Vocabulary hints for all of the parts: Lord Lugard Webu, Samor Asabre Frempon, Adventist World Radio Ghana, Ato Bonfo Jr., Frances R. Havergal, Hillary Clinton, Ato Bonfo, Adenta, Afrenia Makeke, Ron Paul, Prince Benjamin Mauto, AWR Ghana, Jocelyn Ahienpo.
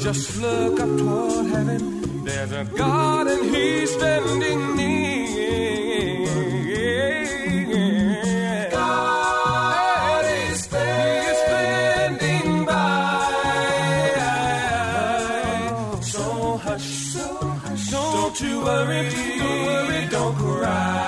Just look up toward heaven, there's a God and He's standing near. God is standing by. So hush, don't you worry, don't cry.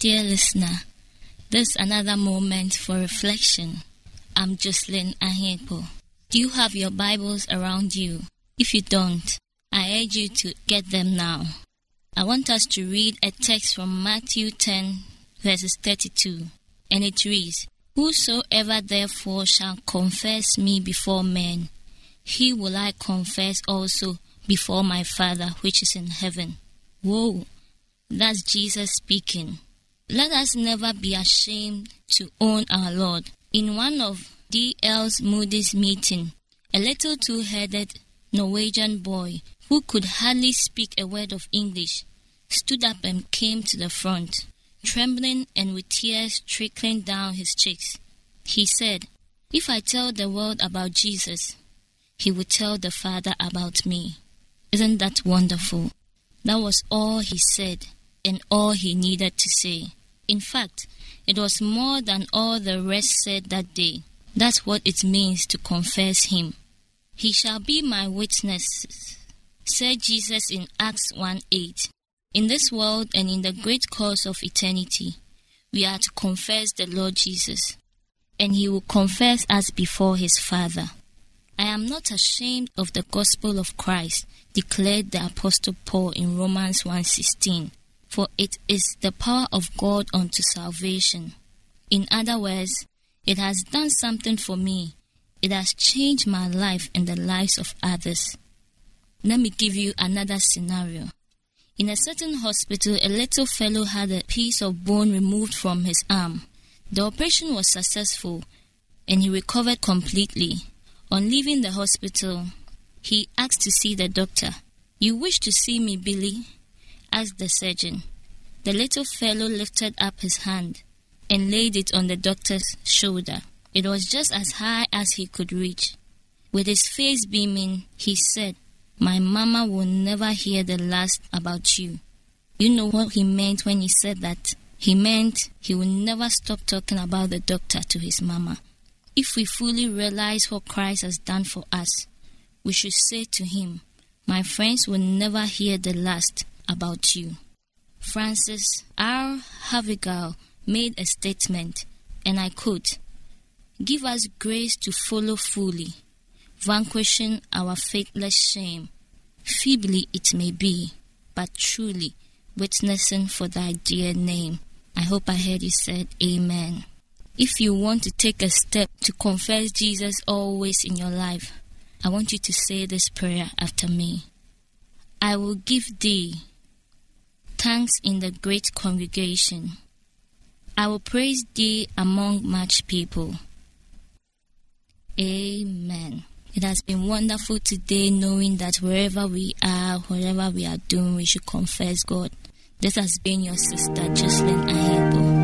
Dear listener, this is another moment for reflection. I'm Jocelyn Ahienpo. Do you have your Bibles around you? If you don't, I urge you to get them now. I want us to read a text from Matthew 10, verses 32, and it reads, "Whosoever therefore shall confess me before men, he will I confess also before my Father which is in heaven." Whoa, that's Jesus speaking. Let us never be ashamed to own our Lord. In one of D.L. Moody's meetings, a little two-headed Norwegian boy who could hardly speak a word of English stood up and came to the front, trembling and with tears trickling down his cheeks. He said, "If I tell the world about Jesus, he will tell the Father about me." Isn't that wonderful? That was all he said and all he needed to say. In fact, it was more than all the rest said that day. That's what it means to confess him. "He shall be my witnesses," said Jesus in Acts 1:8. In this world and in the great cause of eternity, we are to confess the Lord Jesus, and he will confess us before his Father. I am not ashamed of the gospel of Christ, declared the Apostle Paul in Romans 1:16, for it is the power of God unto salvation. In other words, it has done something for me. It has changed my life and the lives of others. Let me give you another scenario. In a certain hospital, a little fellow had a piece of bone removed from his arm. The operation was successful, and he recovered completely. On leaving the hospital, he asked to see the doctor. "You wish to see me, Billy?" asked the surgeon. The little fellow lifted up his hand and laid it on the doctor's shoulder. It was just as high as he could reach. With his face beaming, he said, "My mama will never hear the last about you." You know what he meant when he said that? He meant he will never stop talking about the doctor to his mama. If we fully realize what Christ has done for us, we should say to him, "My friends will never hear the last about you." Frances R. Havergal made a statement, and I quote, "Give us grace to follow fully, vanquishing our faithless shame, feebly it may be, but truly witnessing for thy dear name." I hope I heard you said amen. If you want to take a step to confess Jesus always in your life, I want you to say this prayer after me. I will give thee thanks in the great congregation. I will praise thee among much people. Amen. It has been wonderful today knowing that wherever we are, whatever we are doing, we should confess God. This has been your sister, Jocelyn Ahienpo.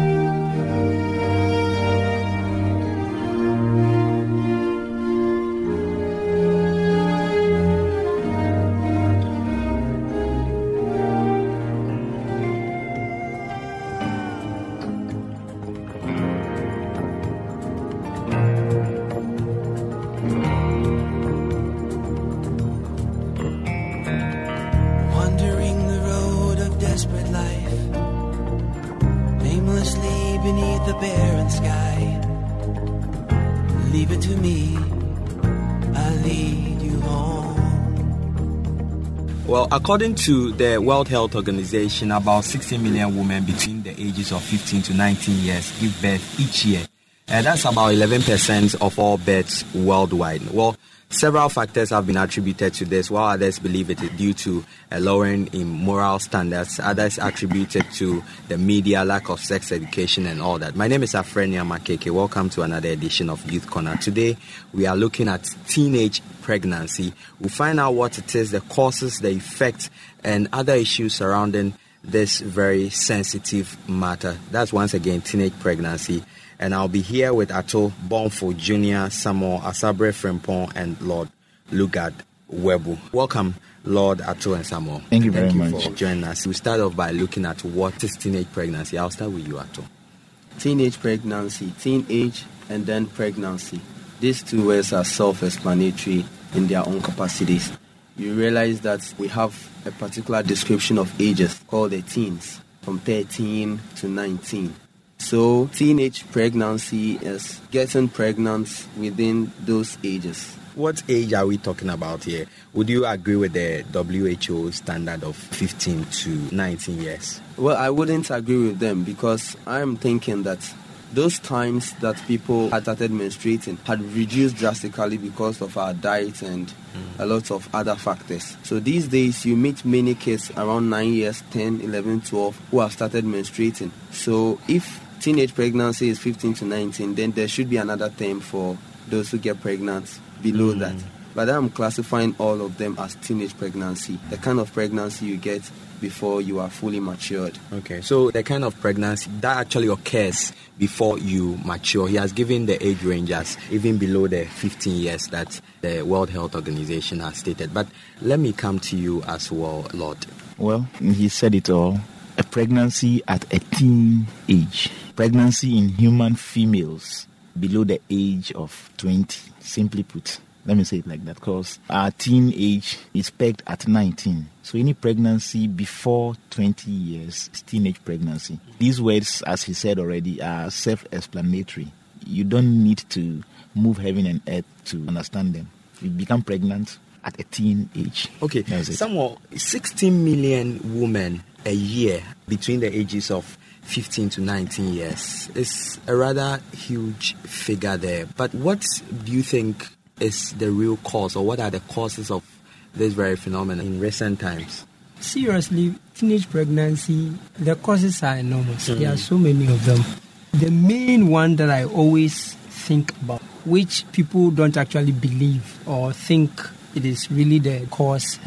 Well, according to the World Health Organization, about 60 million women between the ages of 15 to 19 years give birth each year. And that's about 11% of all births worldwide. Well, several factors have been attributed to this, while others believe it is due to a lowering in moral standards. Others attribute it to the media, lack of sex education and all that. My name is Afrenia Makeke. Welcome to another edition of Youth Corner. Today, we are looking at teenage pregnancy. We'll find out what it is, the causes, the effects, and other issues surrounding this very sensitive matter. That's once again teenage pregnancy. And I'll be here with Ato Bonfo Jr., Samor Asabre Frempon, and Lord Lugard Webu. Welcome, Lord, Ato, and Samor. Thank you very much for joining us. We'll start off by looking at what is teenage pregnancy. I'll start with you, Ato. Teenage pregnancy, teenage and then pregnancy. These two words are self-explanatory in their own capacities. You realize that we have a particular description of ages called the teens, from 13 to 19. So teenage pregnancy is getting pregnant within those ages. What age are we talking about here? Would you agree with the WHO standard of 15 to 19 years? Well, I wouldn't agree with them because I'm thinking that those times that people had started menstruating had reduced drastically because of our diet and a lot of other factors. So these days you meet many kids around 9 years, 10, 11, 12 who have started menstruating. So if teenage pregnancy is 15 to 19, then there should be another term for those who get pregnant below that. But I'm classifying all of them as teenage pregnancy, the kind of pregnancy you get before you are fully matured. Okay, so the kind of pregnancy that actually occurs before you mature. He has given the age range as even below the 15 years that the World Health Organization has stated. But let me come to you as well, Lord. Well, he said it all. A pregnancy at a teen age. Pregnancy in human females below the age of 20, simply put. Let me say it like that, because our teen age is pegged at 19. So any pregnancy before 20 years is teenage pregnancy. These words, as he said already, are self-explanatory. You don't need to move heaven and earth to understand them. You become pregnant at a teen age. Okay. Somewhat 16 million women a year between the ages of 15 to 19 years. It's a rather huge figure there. But what do you think is the real cause, or what are the causes of this very phenomenon in recent times? Seriously, teenage pregnancy, the causes are enormous. Mm. There are so many of them. The main one that I always think about, which people don't actually believe or think it is really the cause,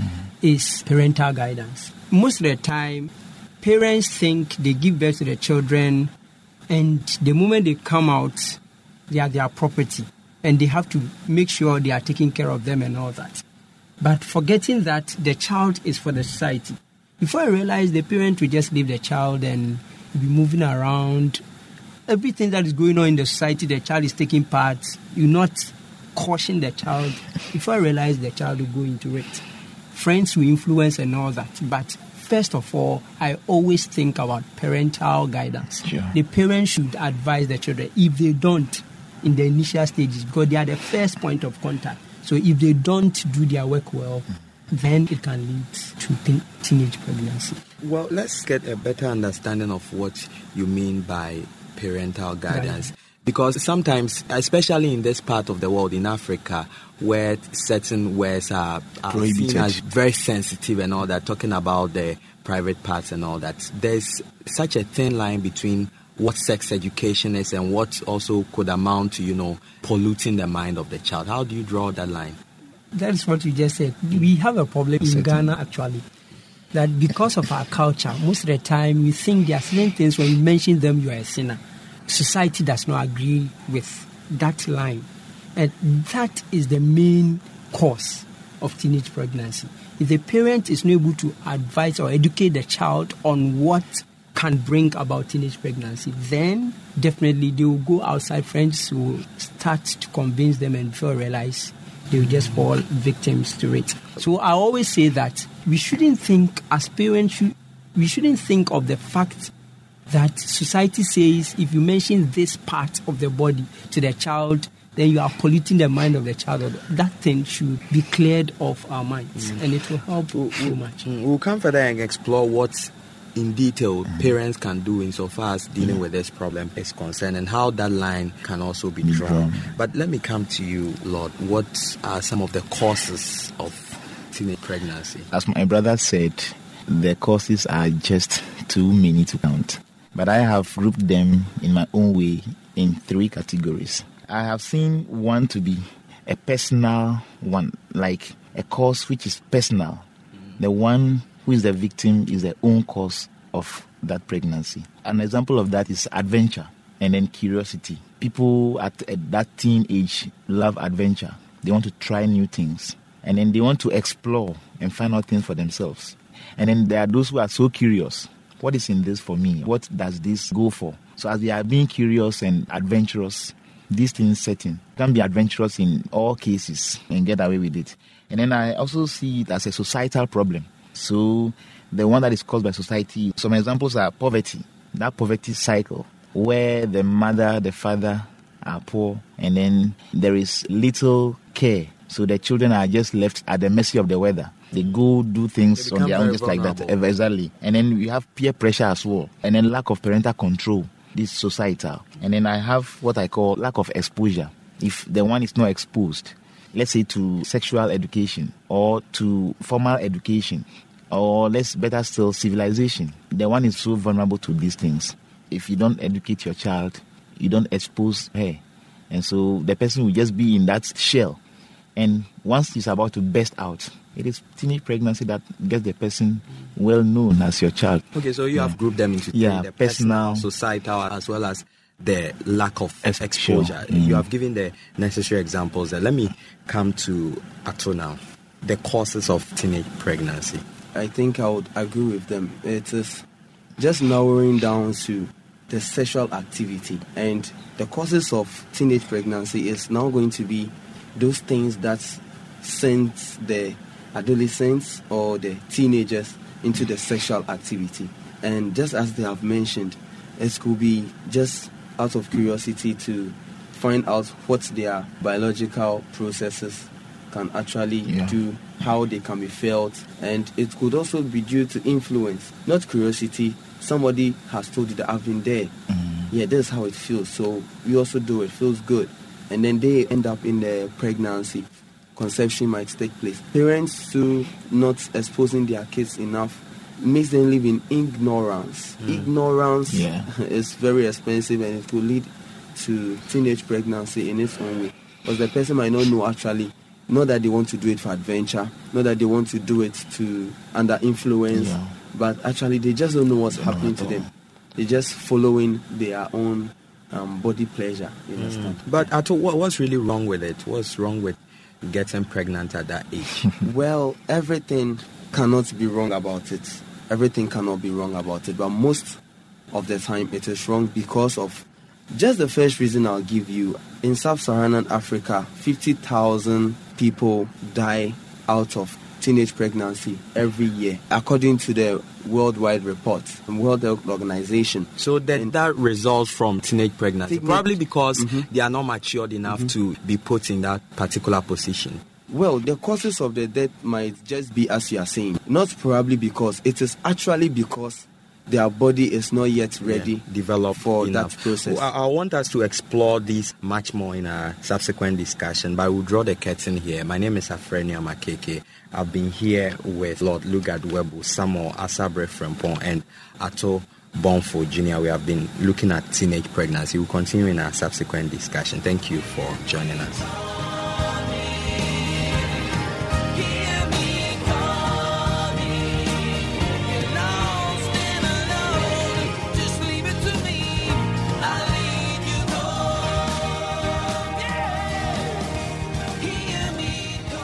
is parental guidance. Most of the time, parents think they give birth to their children, and the moment they come out, they are their property, and they have to make sure they are taking care of them and all that. But forgetting that the child is for the society. Before I realized, the parent will just leave the child and be moving around. Everything that is going on in the society, the child is taking part. You not caution the child. Before I realized, the child will go into it. Friends will influence and all that. But first of all, I always think about parental guidance. Sure. The parents should advise the children. If they don't, in the initial stages, because they are the first point of contact. So if they don't do their work well, then it can lead to teenage pregnancy. Well, let's get a better understanding of what you mean by parental guidance. Right. Because sometimes, especially in this part of the world, in Africa, where certain words are seen as very sensitive and all that, talking about the private parts and all that, there's such a thin line between what sex education is and what also could amount to, polluting the mind of the child. How do you draw that line? That's what you just said. We have a problem in Ghana, actually, that because of our culture, most of the time we think there are certain things, when you mention them, you are a sinner. Society does not agree with that line. And that is the main cause of teenage pregnancy. If the parent is not able to advise or educate the child on what can bring about teenage pregnancy, then definitely they will go outside. Friends will start to convince them, and before realize, they will just fall victims to it. So I always say that we shouldn't think, as parents, we shouldn't think of the fact that society says if you mention this part of the body to the child, then you are polluting the mind of the child. That thing should be cleared of our minds, and it will help so much. We'll come further and explore what in detail parents can do insofar as dealing with this problem is concerned, and how that line can also be drawn. But let me come to you, Lord. What are some of the causes of teenage pregnancy? As my brother said, the causes are just too many to count. But I have grouped them in my own way in three categories. I have seen one to be a personal one, like a cause which is personal. The one who is the victim is their own cause of that pregnancy. An example of that is adventure and then curiosity. People at that teen age love adventure. They want to try new things. And then they want to explore and find out things for themselves. And then there are those who are so curious. What is in this for me? What does this go for? So as they are being curious and adventurous, these things set in. You can be adventurous in all cases and get away with it. And then I also see it as a societal problem. So the one that is caused by society, some examples are poverty, that poverty cycle where the mother, the father are poor, and then there is little care. So the children are just left at the mercy of the weather. They go do things on their own just vulnerable. Like that, exactly. And then we have peer pressure as well, and then lack of parental control, this societal. And then I have what I call lack of exposure. If the one is not exposed, let's say to sexual education or to formal education, or let's better still civilization. The one is so vulnerable to these things. If you don't educate your child, you don't expose her. And so the person will just be in that shell. And once he's about to burst out, it is teenage pregnancy that gets the person well known as your child. Okay, so you have grouped them into the personal, societal, as well as the lack of exposure. You have given the necessary examples. Let me come to Ato now. The causes of teenage pregnancy. I think I would agree with them. It is just narrowing down to the sexual activity. And the causes of teenage pregnancy is now going to be those things that send the adolescents or the teenagers into the sexual activity. And just as they have mentioned, it could be just out of curiosity to find out what their biological processes can actually do, how they can be felt. And it could also be due to influence, not curiosity. Somebody has told you that I've been there. Yeah, that's how it feels. So we also do it. Feels good. And then they end up in the pregnancy. Conception might take place. Parents too not exposing their kids enough makes them live in ignorance. Ignorance is very expensive, and it could lead to teenage pregnancy in its own way. Because the person might not know actually, not that they want to do it for adventure, not that they want to do it to under influence, but actually they just don't know what's happening to them. They're just following their own body pleasure. You understand? But at all, what's really wrong with it? What's wrong with getting pregnant at that age? Well, everything cannot be wrong about it. Everything cannot be wrong about it. But most of the time it is wrong because of just the first reason I'll give you. In sub-Saharan Africa, 50,000 people die out of teenage pregnancy every year, according to the worldwide report from World Health Organization. So that results from teenage pregnancy, probably because they are not matured enough to be put in that particular position. Well, the causes of the death might just be as you are saying. Not probably because, it is actually because their body is not yet ready developed for enough. That process. I want us to explore this much more in our subsequent discussion, but I will draw the curtain here. My name is Afrenia Makeke. I've been here with Lord Lugard Webu, Samor Asabre Frempon, and Ato Bonfo Jr. We have been looking at teenage pregnancy. We'll continue in our subsequent discussion. Thank you for joining us.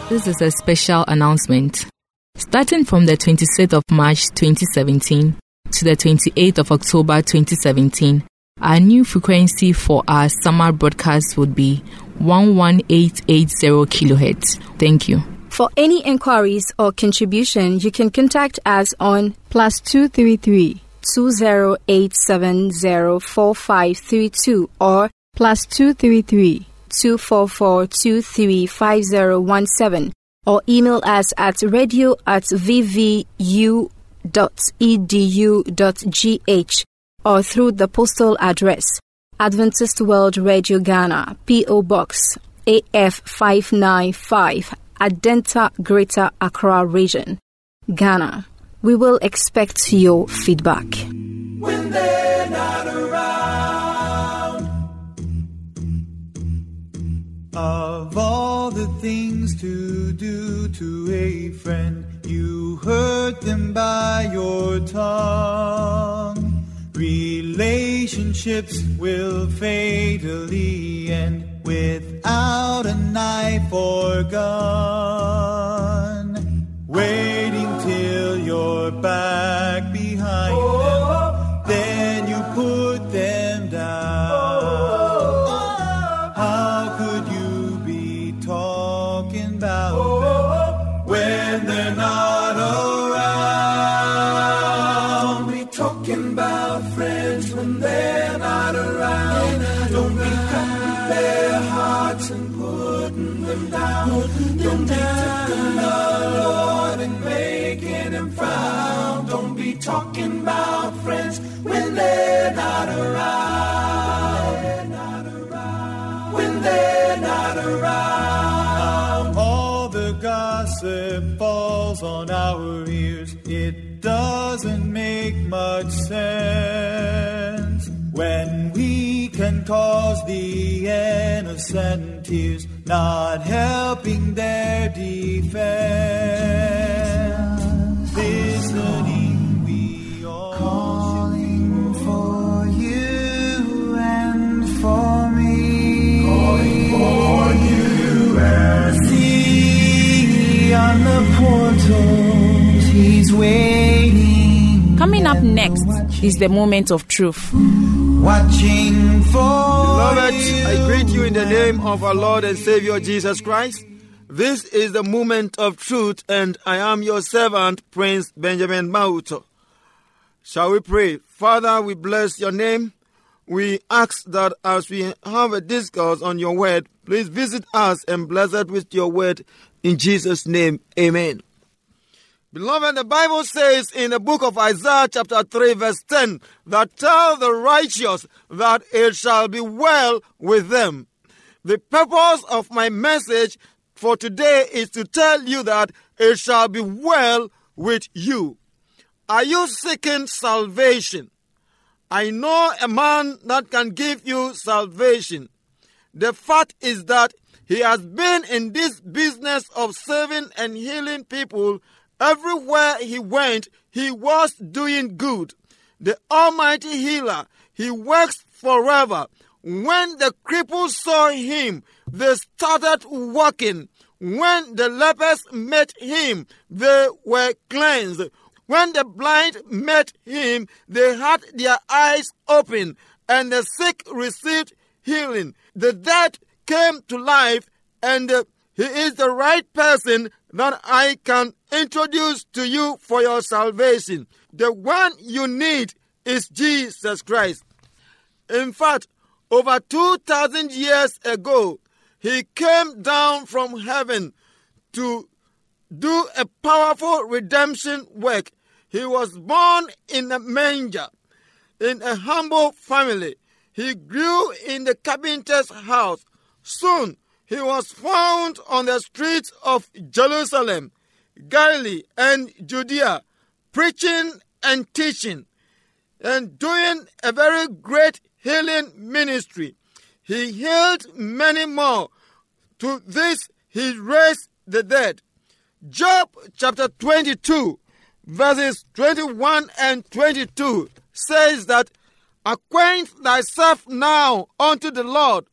This is a special announcement. Starting from the 26th of March 2017 to the 28th of October 2017, our new frequency for our summer broadcast would be 11880 kHz. Thank you. For any inquiries or contribution, you can contact us on +233 208704532 or +233 244235017 or email us at radio@vvu.edu.gh or through the postal address Adventist World Radio Ghana, P.O. Box AF595, Adenta, Greater Accra Region, Ghana. We will expect your feedback. When they're not around, of all the things to do to a friend, you hurt them by your tongue. Relationships will fatally end without a knife or gun. Waiting till you're back behind them, then you put them down. Talking about friends when they're not around. When they're not around. All the gossip falls on our ears. It doesn't make much sense. When we can cause the innocent tears, not helping their defense. Listening. For me, calling for you and me on the portals, he's waiting. Coming up next is the moment of truth. Watching for Beloved, you. I greet you in the name of our Lord and Savior Jesus Christ. This is the moment of truth, and I am your servant, Prince Benjamin Mauto. Shall we pray? Father, we bless your name. We ask that as we have a discourse on your word, please visit us and bless us with your word. In Jesus' name, amen. Beloved, the Bible says in the book of Isaiah chapter 3 verse 10 that tell the righteous that it shall be well with them. The purpose of my message for today is to tell you that it shall be well with you. Are you seeking salvation? I know a man that can give you salvation. The fact is that he has been in this business of saving and healing people. Everywhere he went, he was doing good. The Almighty Healer, he works forever. When the cripples saw him, they started walking. When the lepers met him, they were cleansed. When the blind met him, they had their eyes open, and the sick received healing. The dead came to life, and he is the right person that I can introduce to you for your salvation. The one you need is Jesus Christ. In fact, over 2,000 years ago, he came down from heaven to do a powerful redemption work. He was born in a manger, in a humble family. He grew in the carpenter's house. Soon, he was found on the streets of Jerusalem, Galilee, and Judea, preaching and teaching, and doing a very great healing ministry. He healed many more. To this, he raised the dead. Job chapter 22, verses 21 and 22 says that, "Acquaint thyself now unto the Lord,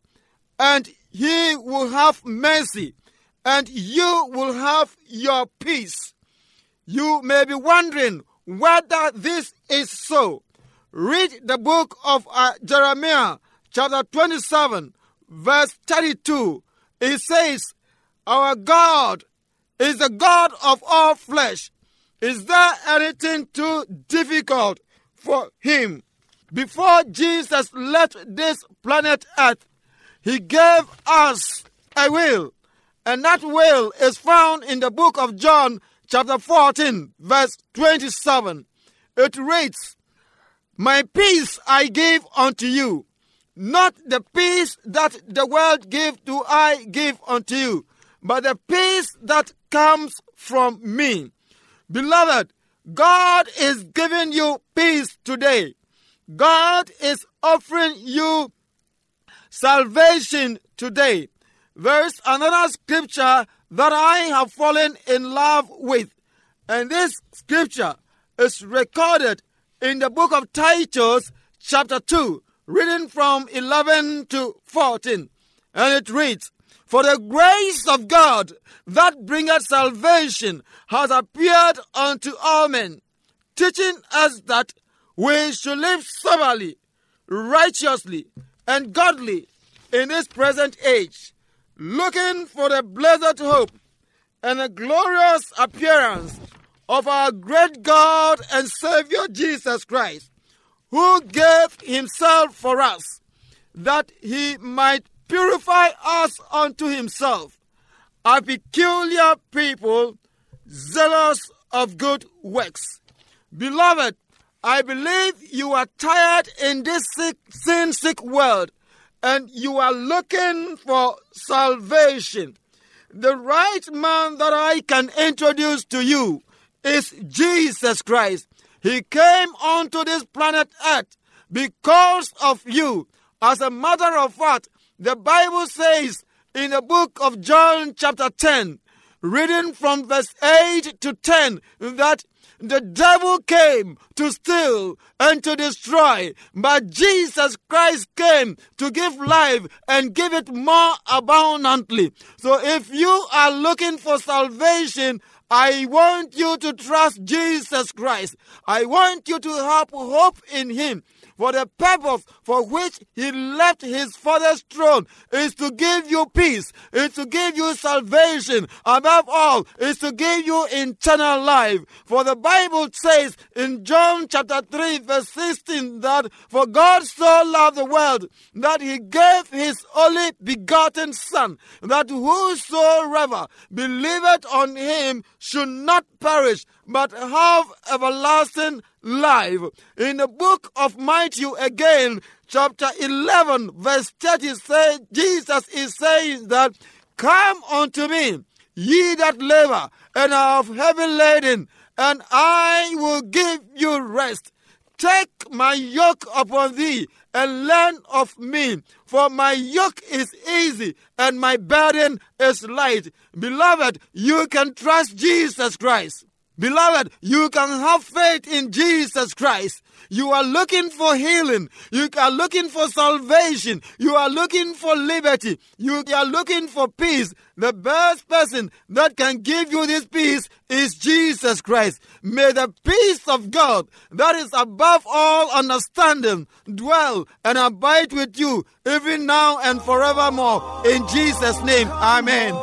and he will have mercy, and you will have your peace." You may be wondering whether this is so. Read the book of Jeremiah, chapter 27, verse 32. It says, "Our God is the God of all flesh. Is there anything too difficult for him?" Before Jesus left this planet Earth, he gave us a will, and that will is found in the book of John chapter 14 verse 27. It reads, "My peace I give unto you, not the peace that the world gives do I give unto you, but the peace that comes from me." Beloved, God is giving you peace today. God is offering you salvation today. There is another scripture that I have fallen in love with, and this scripture is recorded in the book of Titus chapter 2, reading from 11 to 14, and it reads, "For the grace of God that bringeth salvation has appeared unto all men, teaching us that we should live soberly, righteously, and godly in this present age, looking for the blessed hope and the glorious appearance of our great God and Savior Jesus Christ, who gave himself for us, that he might purify us unto himself, a peculiar people, zealous of good works." Beloved, I believe you are tired in this sin-sick world, and you are looking for salvation. The right man that I can introduce to you is Jesus Christ. He came onto this planet Earth because of you. As a matter of fact, the Bible says in the book of John chapter 10, reading from verse 8 to 10, that the devil came to steal and to destroy, but Jesus Christ came to give life and give it more abundantly. So if you are looking for salvation, I want you to trust Jesus Christ. I want you to have hope in him. For the purpose for which he left his father's throne is to give you peace, is to give you salvation. Above all, is to give you eternal life. For the Bible says in John chapter 3 verse 16 that for God so loved the world that he gave his only begotten son, that whosoever believeth on him should not perish, but have everlasting life. In the book of Matthew again, chapter 11, verse 30, says, Jesus is saying that, "Come unto me, ye that labor and are heavy laden, and I will give you rest. Take my yoke upon thee, and learn of me, for my yoke is easy and my burden is light." Beloved, you can trust Jesus Christ. Beloved, you can have faith in Jesus Christ. You are looking for healing. You are looking for salvation. You are looking for liberty. You are looking for peace. The best person that can give you this peace is Jesus Christ. May the peace of God that is above all understanding dwell and abide with you even now and forevermore. In Jesus' name, amen.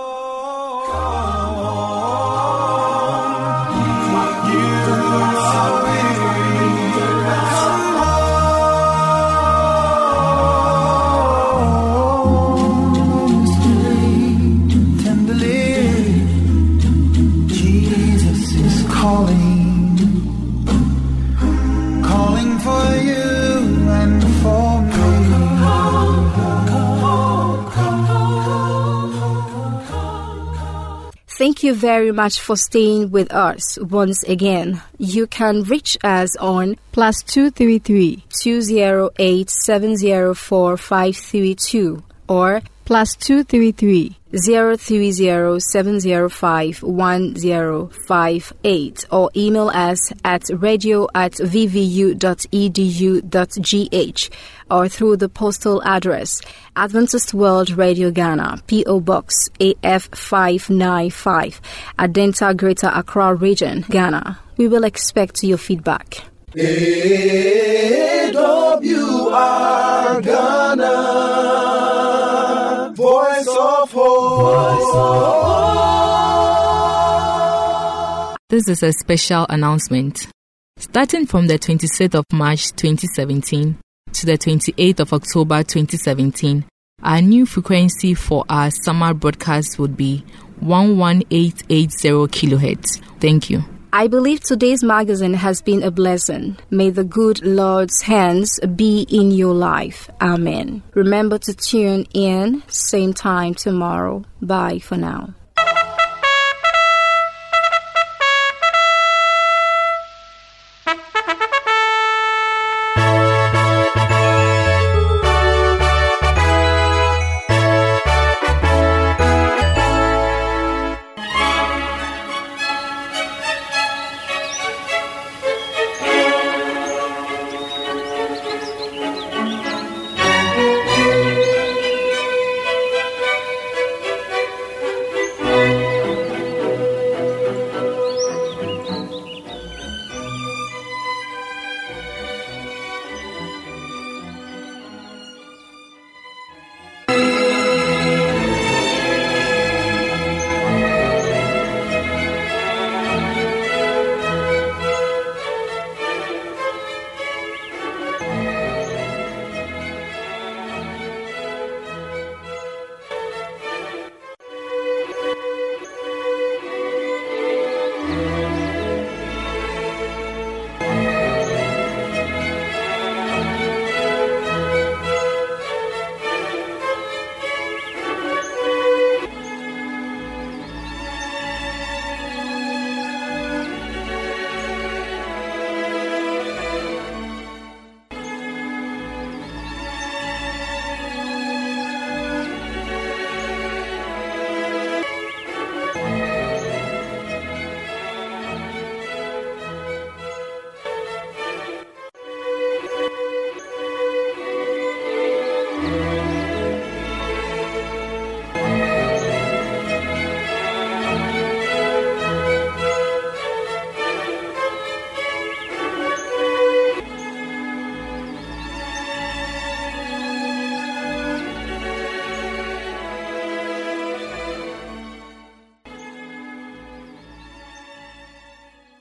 Thank you very much for staying with us once again. You can reach us on +233 208 704 532 or +233 030 705 1058 or email us at radio@vvu.edu.gh or through the postal address Adventist World Radio Ghana, P.O. Box AF595, Adenta, Greater Accra Region, Ghana. We will expect your feedback. AWR Ghana, Voice of Hope. This is a special announcement. Starting from the 26th of March 2017 to the 28th of October 2017, our new frequency for our summer broadcast would be 11880 kHz. Thank you. I believe today's magazine has been a blessing. May the good Lord's hands be in your life. Amen. Remember to tune in, same time tomorrow. Bye for now.